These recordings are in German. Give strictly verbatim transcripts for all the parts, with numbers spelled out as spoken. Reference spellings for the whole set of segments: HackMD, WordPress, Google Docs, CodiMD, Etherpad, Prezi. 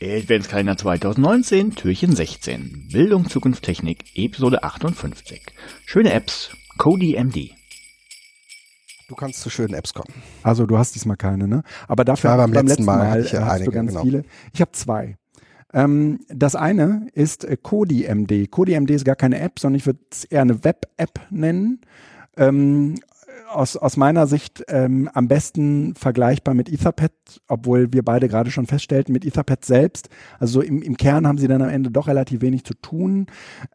Adventskalender zweitausendneunzehn, Türchen sechzehn, Bildung, Zukunft, Technik, Episode achtundfünfzig. Schöne Apps, CodiMD. Du kannst zu schönen Apps kommen. Also du hast diesmal keine, ne? Aber dafür beim letzten, letzten Mal, Mal ich ja hast einige, du ganz genau. viele. Ich habe zwei. Ähm, das eine ist CodiMD. CodiMD ist gar keine App, sondern ich würde es eher eine Web-App nennen. Ähm, Aus, aus meiner Sicht ähm, am besten vergleichbar mit Etherpad, obwohl wir beide gerade schon feststellten, mit Etherpad selbst. Also im, im Kern haben sie dann am Ende doch relativ wenig zu tun.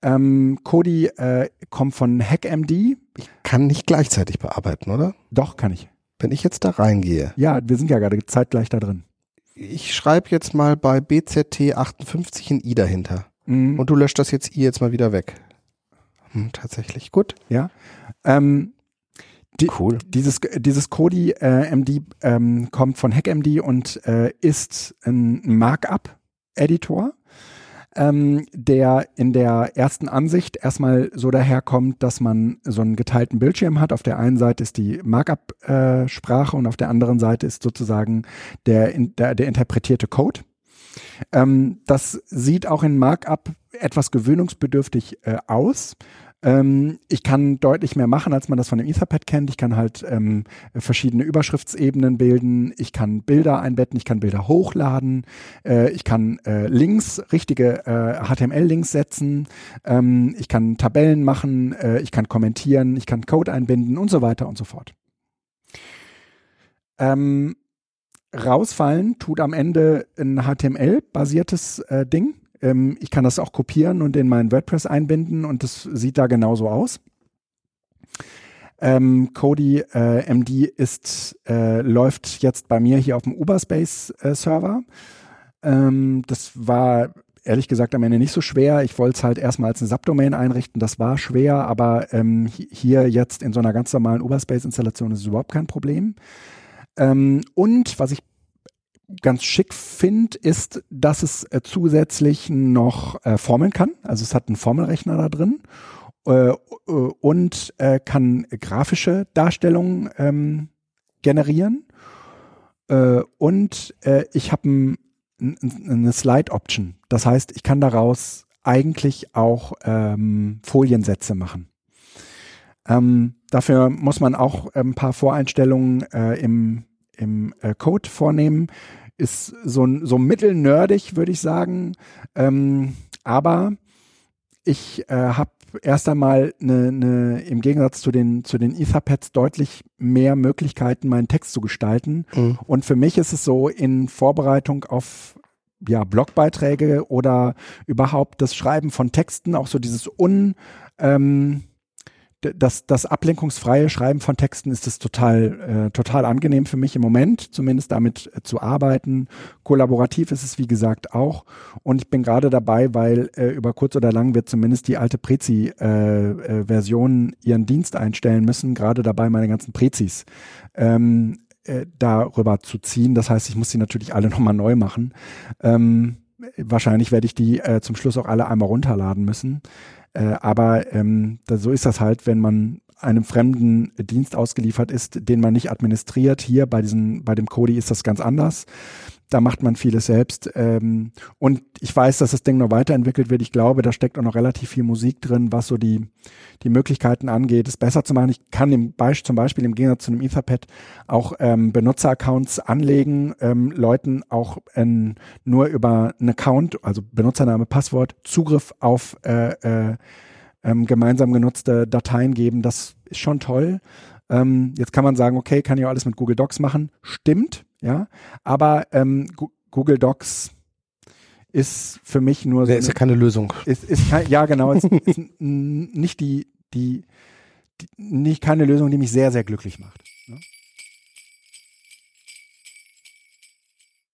Ähm, Cody äh, kommt von HackMD. Ich kann nicht gleichzeitig bearbeiten, oder? Doch, kann ich. Wenn ich jetzt da reingehe. Ja, wir sind ja gerade zeitgleich da drin. Ich schreibe jetzt mal bei B Z T achtundfünfzig ein I dahinter. Mhm. Und du löscht das jetzt I jetzt mal wieder weg. Hm, tatsächlich, gut. Ja, ähm, Die, cool. Dieses, dieses CodiMD äh, ähm, kommt von HackMD und äh, ist ein Markup-Editor, ähm, der in der ersten Ansicht erstmal so daherkommt, dass man so einen geteilten Bildschirm hat. Auf der einen Seite ist die Markup-Sprache äh, und auf der anderen Seite ist sozusagen der, der, der interpretierte Code. Ähm, das sieht auch in Markup etwas gewöhnungsbedürftig äh, aus. Ich kann deutlich mehr machen, als man das von dem Etherpad kennt. Ich kann halt ähm, verschiedene Überschriftsebenen bilden. Ich kann Bilder einbetten. Ich kann Bilder hochladen. Äh, ich kann äh, Links, richtige äh, H T M L-Links setzen. Ähm, ich kann Tabellen machen. Äh, ich kann kommentieren. Ich kann Code einbinden und so weiter und so fort. Ähm, rausfallen tut am Ende ein H T M L-basiertes äh, Ding. Ich kann das auch kopieren und in meinen WordPress einbinden und das sieht da genauso aus. Ähm, CodiMD ist, äh, läuft jetzt bei mir hier auf dem Uberspace-Server. Äh, ähm, das war ehrlich gesagt am Ende nicht so schwer. Ich wollte es halt erstmal als eine Subdomain einrichten. Das war schwer, aber ähm, hier jetzt in so einer ganz normalen Uberspace-Installation ist es überhaupt kein Problem. Ähm, und was ich ganz schick finde, ist, dass es äh, zusätzlich noch äh, formeln kann. Also es hat einen Formelrechner da drin äh, äh, und äh, kann grafische Darstellungen ähm, generieren. Äh, und äh, ich habe ein, ein, eine Slide-Option. Das heißt, ich kann daraus eigentlich auch ähm, Foliensätze machen. Ähm, dafür muss man auch ein paar Voreinstellungen äh, im im äh, Code vornehmen. Ist so, so mittelnerdig, würde ich sagen. Ähm, aber ich äh, habe erst einmal ne, ne, im Gegensatz zu den, zu den Etherpads deutlich mehr Möglichkeiten, meinen Text zu gestalten. Mhm. Und für mich ist es so, in Vorbereitung auf ja, Blogbeiträge oder überhaupt das Schreiben von Texten, auch so dieses un... Ähm, Das, das ablenkungsfreie Schreiben von Texten ist es total, äh, total angenehm für mich im Moment, zumindest damit äh, zu arbeiten. Kollaborativ ist es, wie gesagt, auch. Und ich bin gerade dabei, weil äh, über kurz oder lang wird zumindest die alte Prezi-Version äh, äh, ihren Dienst einstellen müssen. Gerade dabei, meine ganzen Prezis ähm, äh, darüber zu ziehen. Das heißt, ich muss sie natürlich alle nochmal neu machen. Ähm, wahrscheinlich werde ich die äh, zum Schluss auch alle einmal runterladen müssen. Äh, aber ähm, da, so ist das halt, wenn man einem fremden Dienst ausgeliefert ist, den man nicht administriert. Hier bei, diesen, bei dem Codi ist das ganz anders. Da macht man vieles selbst. Ähm, und ich weiß, dass das Ding noch weiterentwickelt wird. Ich glaube, da steckt auch noch relativ viel Musik drin, was so die, die Möglichkeiten angeht, es besser zu machen. Ich kann im Be- zum Beispiel im Gegensatz zu einem Etherpad auch ähm, Benutzeraccounts anlegen, ähm, Leuten auch ähm, nur über einen Account, also Benutzername, Passwort, Zugriff auf äh, äh, ähm, gemeinsam genutzte Dateien geben. Das ist schon toll. Ähm, jetzt kann man sagen, okay, kann ich auch alles mit Google Docs machen. Stimmt. Ja, aber ähm, Google Docs ist für mich nur so. Der ist ja keine Lösung. Ist, ist kein, ja, genau. Ist, ist nicht die, die, die, nicht keine Lösung, die mich sehr, sehr glücklich macht. Ne?